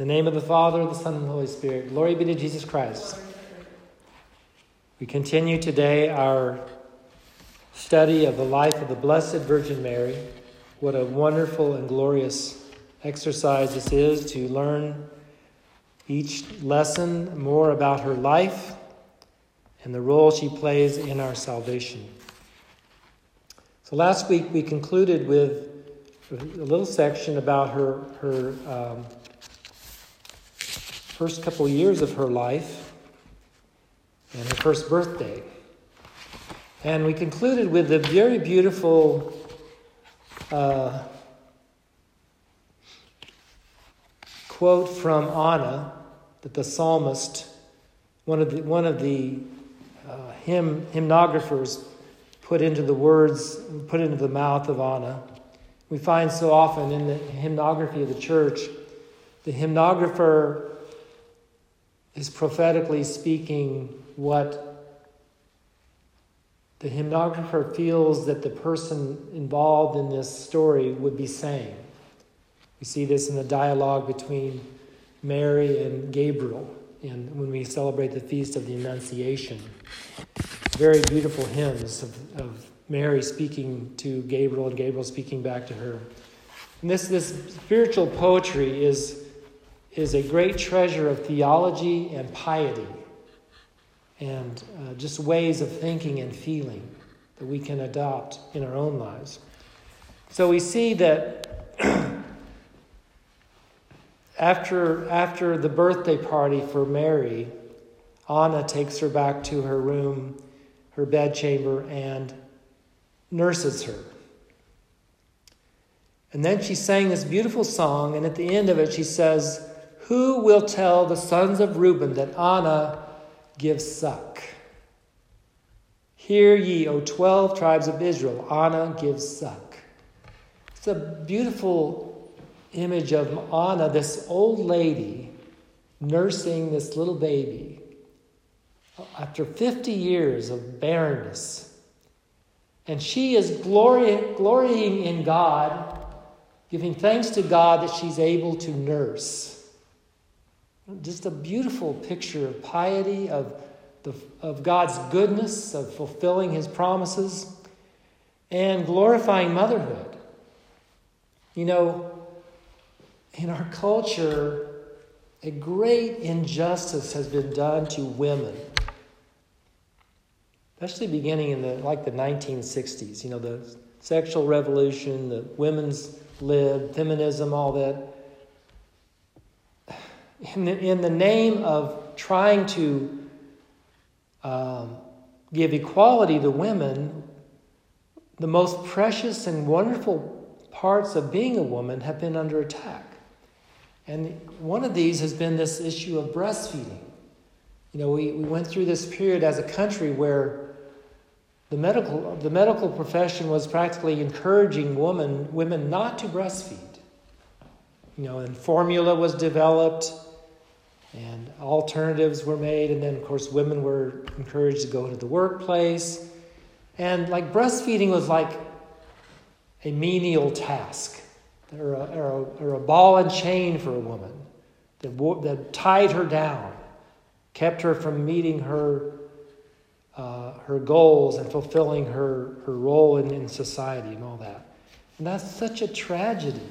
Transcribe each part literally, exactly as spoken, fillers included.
In the name of the Father, the Son, and the Holy Spirit. Glory be to Jesus Christ. We continue today our study of the life of the Blessed Virgin Mary. What a wonderful and glorious exercise this is to learn each lesson more about her life and the role she plays in our salvation. So last week we concluded with a little section about her, her um, first couple years of her life and her first birthday. And we concluded with the very beautiful uh, quote from Anna that the psalmist, one of the, one of the uh, hymn hymnographers, put into the words, put into the mouth of Anna. We find so often in the hymnography of the church, the hymnographer is prophetically speaking what the hymnographer feels that the person involved in this story would be saying. We see this in the dialogue between Mary and Gabriel and when we celebrate the Feast of the Annunciation. Very beautiful hymns of, of Mary speaking to Gabriel and Gabriel speaking back to her. And this, this spiritual poetry is, is a great treasure of theology and piety and uh, just ways of thinking and feeling that we can adopt in our own lives. So we see that after, after the birthday party for Mary, Anna takes her back to her room, her bedchamber, and nurses her. And then she sang this beautiful song, and at the end of it she says, "Who will tell the sons of Reuben that Anna gives suck? Hear ye, O twelve tribes of Israel, Anna gives suck." It's a beautiful image of Anna, this old lady, nursing this little baby after fifty years of barrenness. And she is glorying, glorying in God, giving thanks to God that she's able to nurse. Just a beautiful picture of piety, of, the, of God's goodness, of fulfilling his promises, and glorifying motherhood. You know, in our culture, a great injustice has been done to women. Especially beginning in the like the nineteen sixties, you know, the sexual revolution, the women's lib, feminism, all that. In the, in the name of trying to um, give equality to women, the most precious and wonderful parts of being a woman have been under attack. And one of these has been this issue of breastfeeding. You know, we, we went through this period as a country where The medical the medical profession was practically encouraging women women not to breastfeed. You know, and formula was developed, and alternatives were made, and then of course women were encouraged to go into the workplace, and like breastfeeding was like a menial task, or a, or a, or a ball and chain for a woman that that tied her down, kept her from meeting her. Uh, her goals and fulfilling her, her role in, in society and all that. And that's such a tragedy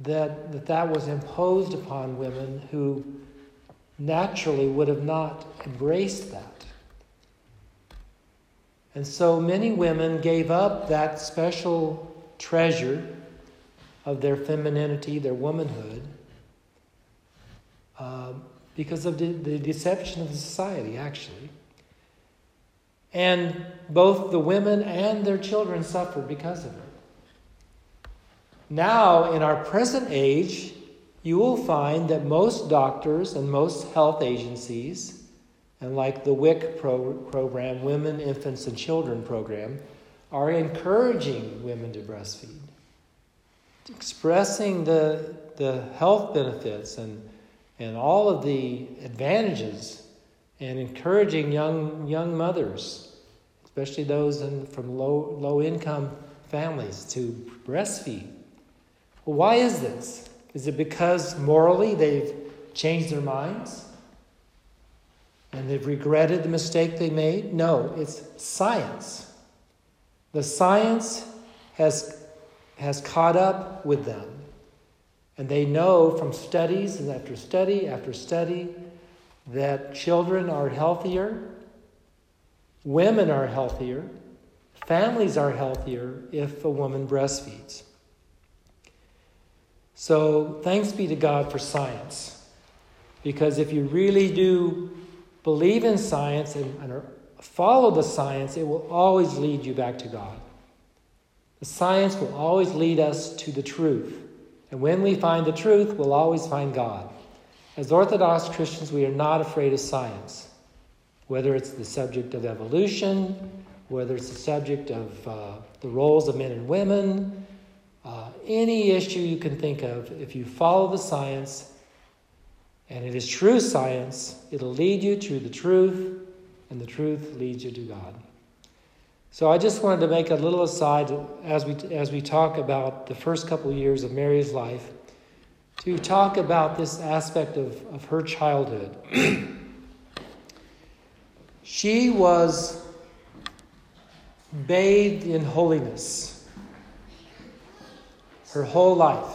that, that that was imposed upon women who naturally would have not embraced that. And so many women gave up that special treasure of their femininity, their womanhood, um, because of the, the deception of society, actually. And both the women and their children suffered because of it. Now, in our present age, you will find that most doctors and most health agencies, and like the W I C pro- program, Women, Infants, and Children program, are encouraging women to breastfeed, expressing the, the health benefits and and all of the advantages, and encouraging young young mothers, especially those in, from low low income families, to breastfeed. Well, why is this? Is it because morally they've changed their minds and they've regretted the mistake they made? No, it's science. The science has, has caught up with them. And they know from studies after study after study that children are healthier, women are healthier, families are healthier if a woman breastfeeds. So thanks be to God for science. Because if you really do believe in science and, and follow the science, it will always lead you back to God. The science will always lead us to the truth. And when we find the truth, we'll always find God. As Orthodox Christians, we are not afraid of science. Whether it's the subject of evolution, whether it's the subject of uh, the roles of men and women, Uh, any issue you can think of, if you follow the science, and it is true science, it'll lead you to the truth, and the truth leads you to God. So I just wanted to make a little aside as we as we talk about the first couple years of Mary's life, to talk about this aspect of, of her childhood. She was bathed in holiness her whole life.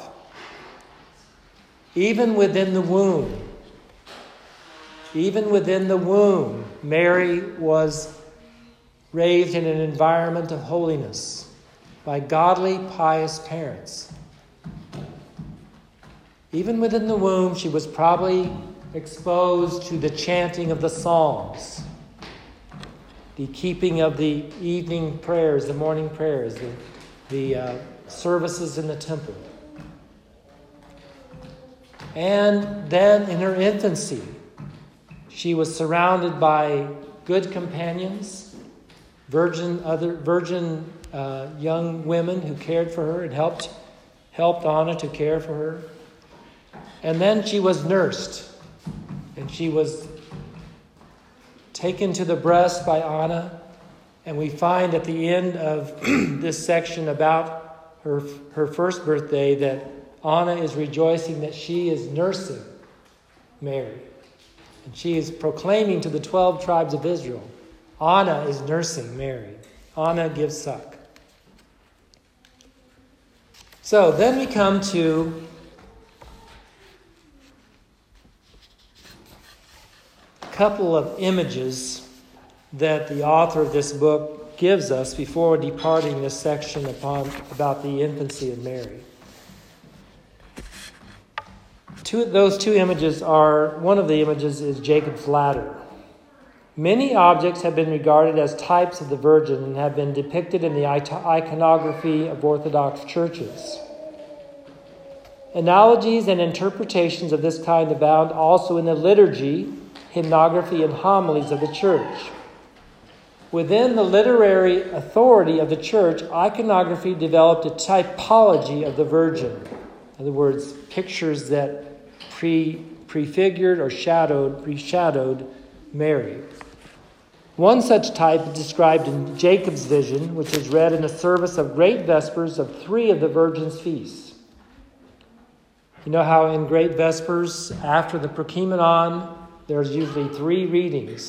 Even within the womb, even within the womb, Mary was raised in an environment of holiness by godly, pious parents. Even within the womb, she was probably exposed to the chanting of the Psalms, the keeping of the evening prayers, the morning prayers, the, the uh, services in the temple. And then in her infancy, she was surrounded by good companions, virgin other virgin uh, young women who cared for her and helped helped Anna to care for her. And then she was nursed, and she was taken to the breast by Anna. And we find at the end of this section about Her, her first birthday that Anna is rejoicing that she is nursing Mary. And she is proclaiming to the twelve tribes of Israel, Anna is nursing Mary. Anna gives suck. So then we come to a couple of images that the author of this book gives us before departing this section upon about the infancy of Mary. Two of those two images are, one of the images is Jacob's ladder. Many objects have been regarded as types of the Virgin and have been depicted in the iconography of Orthodox churches. Analogies and interpretations of this kind abound also in the liturgy, hymnography, and homilies of the church. Within the literary authority of the church, iconography developed a typology of the Virgin. In other words, pictures that pre, prefigured or shadowed, reshadowed Mary. One such type is described in Jacob's vision, which is read in the service of Great Vespers of three of the Virgin's feasts. You know how in Great Vespers, after the Prokimenon, there's usually three readings,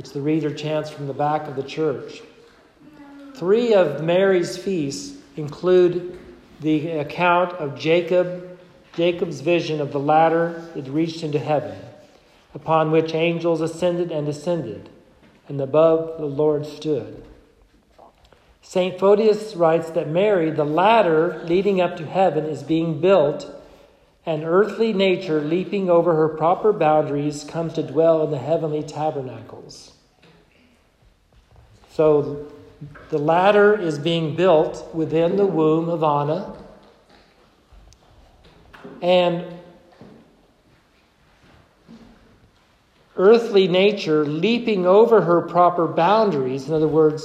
which the reader chants from the back of the church. Three of Mary's feasts include the account of Jacob, Jacob's vision of the ladder that reached into heaven, upon which angels ascended and descended, and above the Lord stood. Saint Photius writes that Mary, the ladder leading up to heaven, is being built, and earthly nature, leaping over her proper boundaries, comes to dwell in the heavenly tabernacles. So the ladder is being built within the womb of Anna. And earthly nature, leaping over her proper boundaries, in other words,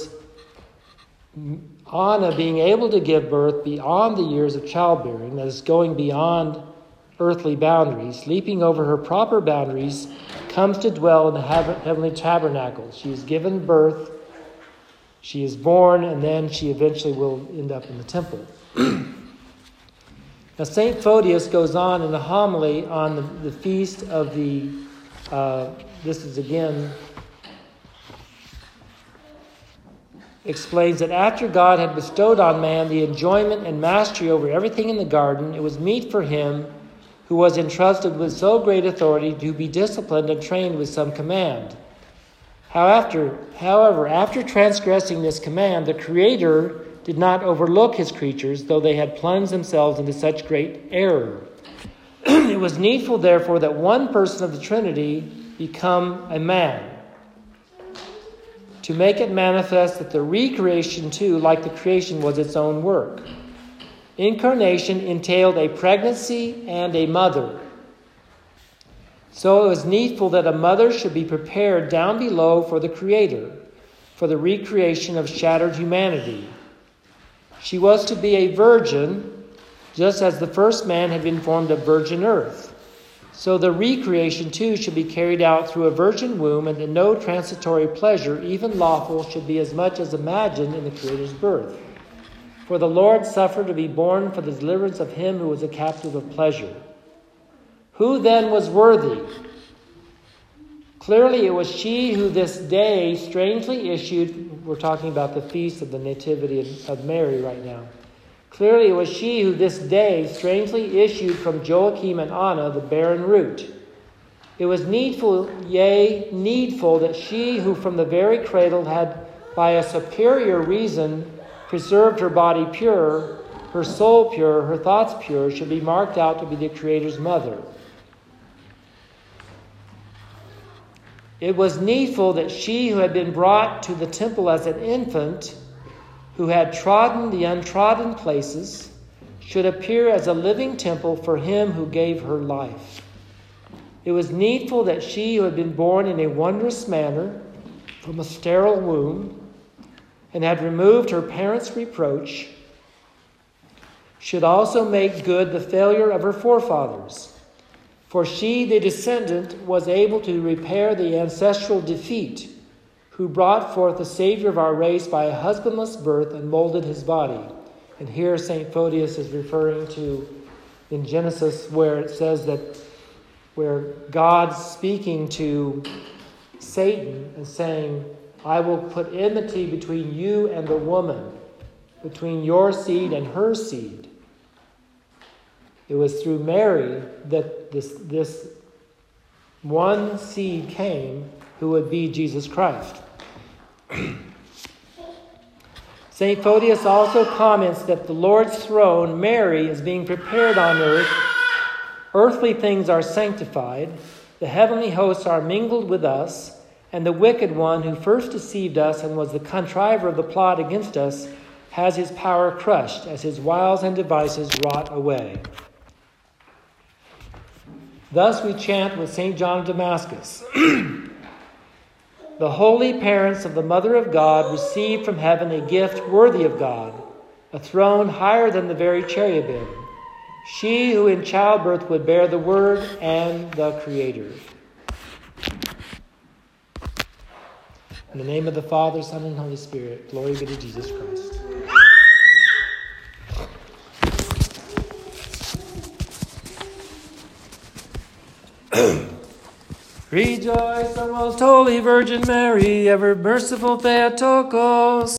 Anna being able to give birth beyond the years of childbearing, that is going beyond earthly boundaries, leaping over her proper boundaries, comes to dwell in the heavenly tabernacle. She is given birth, she is born, and then she eventually will end up in the temple. Now, Saint Photius goes on in the homily on the, the feast of the, uh, this is again, explains that after God had bestowed on man the enjoyment and mastery over everything in the garden, it was meet for him who was entrusted with so great authority to be disciplined and trained with some command. However, however, after transgressing this command, the Creator did not overlook his creatures, though they had plunged themselves into such great error. It was needful, therefore, that one person of the Trinity become a man, to make it manifest that the recreation, too, like the creation, was its own work. Incarnation entailed a pregnancy and a mother. So it was needful that a mother should be prepared down below for the Creator, for the recreation of shattered humanity. She was to be a virgin, just as the first man had been formed of virgin earth. So the recreation, too, should be carried out through a virgin womb, and that no transitory pleasure, even lawful, should be as much as imagined in the Creator's birth. For the Lord suffered to be born for the deliverance of him who was a captive of pleasure. Who then was worthy? Clearly it was she who this day strangely issued, we're talking about the feast of the Nativity of Mary right now. Clearly it was she who this day strangely issued from Joachim and Anna the barren root. It was needful, yea, needful, that she who from the very cradle had by a superior reason preserved her body pure, her soul pure, her thoughts pure, should be marked out to be the Creator's mother. It was needful that she who had been brought to the temple as an infant, who had trodden the untrodden places, should appear as a living temple for him who gave her life. It was needful that she who had been born in a wondrous manner from a sterile womb and had removed her parents' reproach should also make good the failure of her forefathers. For she, the descendant, was able to repair the ancestral defeat, who brought forth the Savior of our race by a husbandless birth and molded his body. And here Saint Photius is referring to in Genesis, where it says that where God's speaking to Satan and saying, I will put enmity between you and the woman, between your seed and her seed. It was through Mary that this, this one seed came, who would be Jesus Christ. Saint Photius also comments that the Lord's throne, Mary, is being prepared on earth. Earthly things are sanctified. The heavenly hosts are mingled with us. And the wicked one who first deceived us and was the contriver of the plot against us has his power crushed as his wiles and devices rot away. Thus we chant with Saint John of Damascus. The holy parents of the Mother of God received from heaven a gift worthy of God, a throne higher than the very cherubim, she who in childbirth would bear the Word and the Creator. In the name of the Father, Son, and Holy Spirit, glory be to Jesus Christ. Rejoice, O most holy Virgin Mary, ever merciful Theotokos.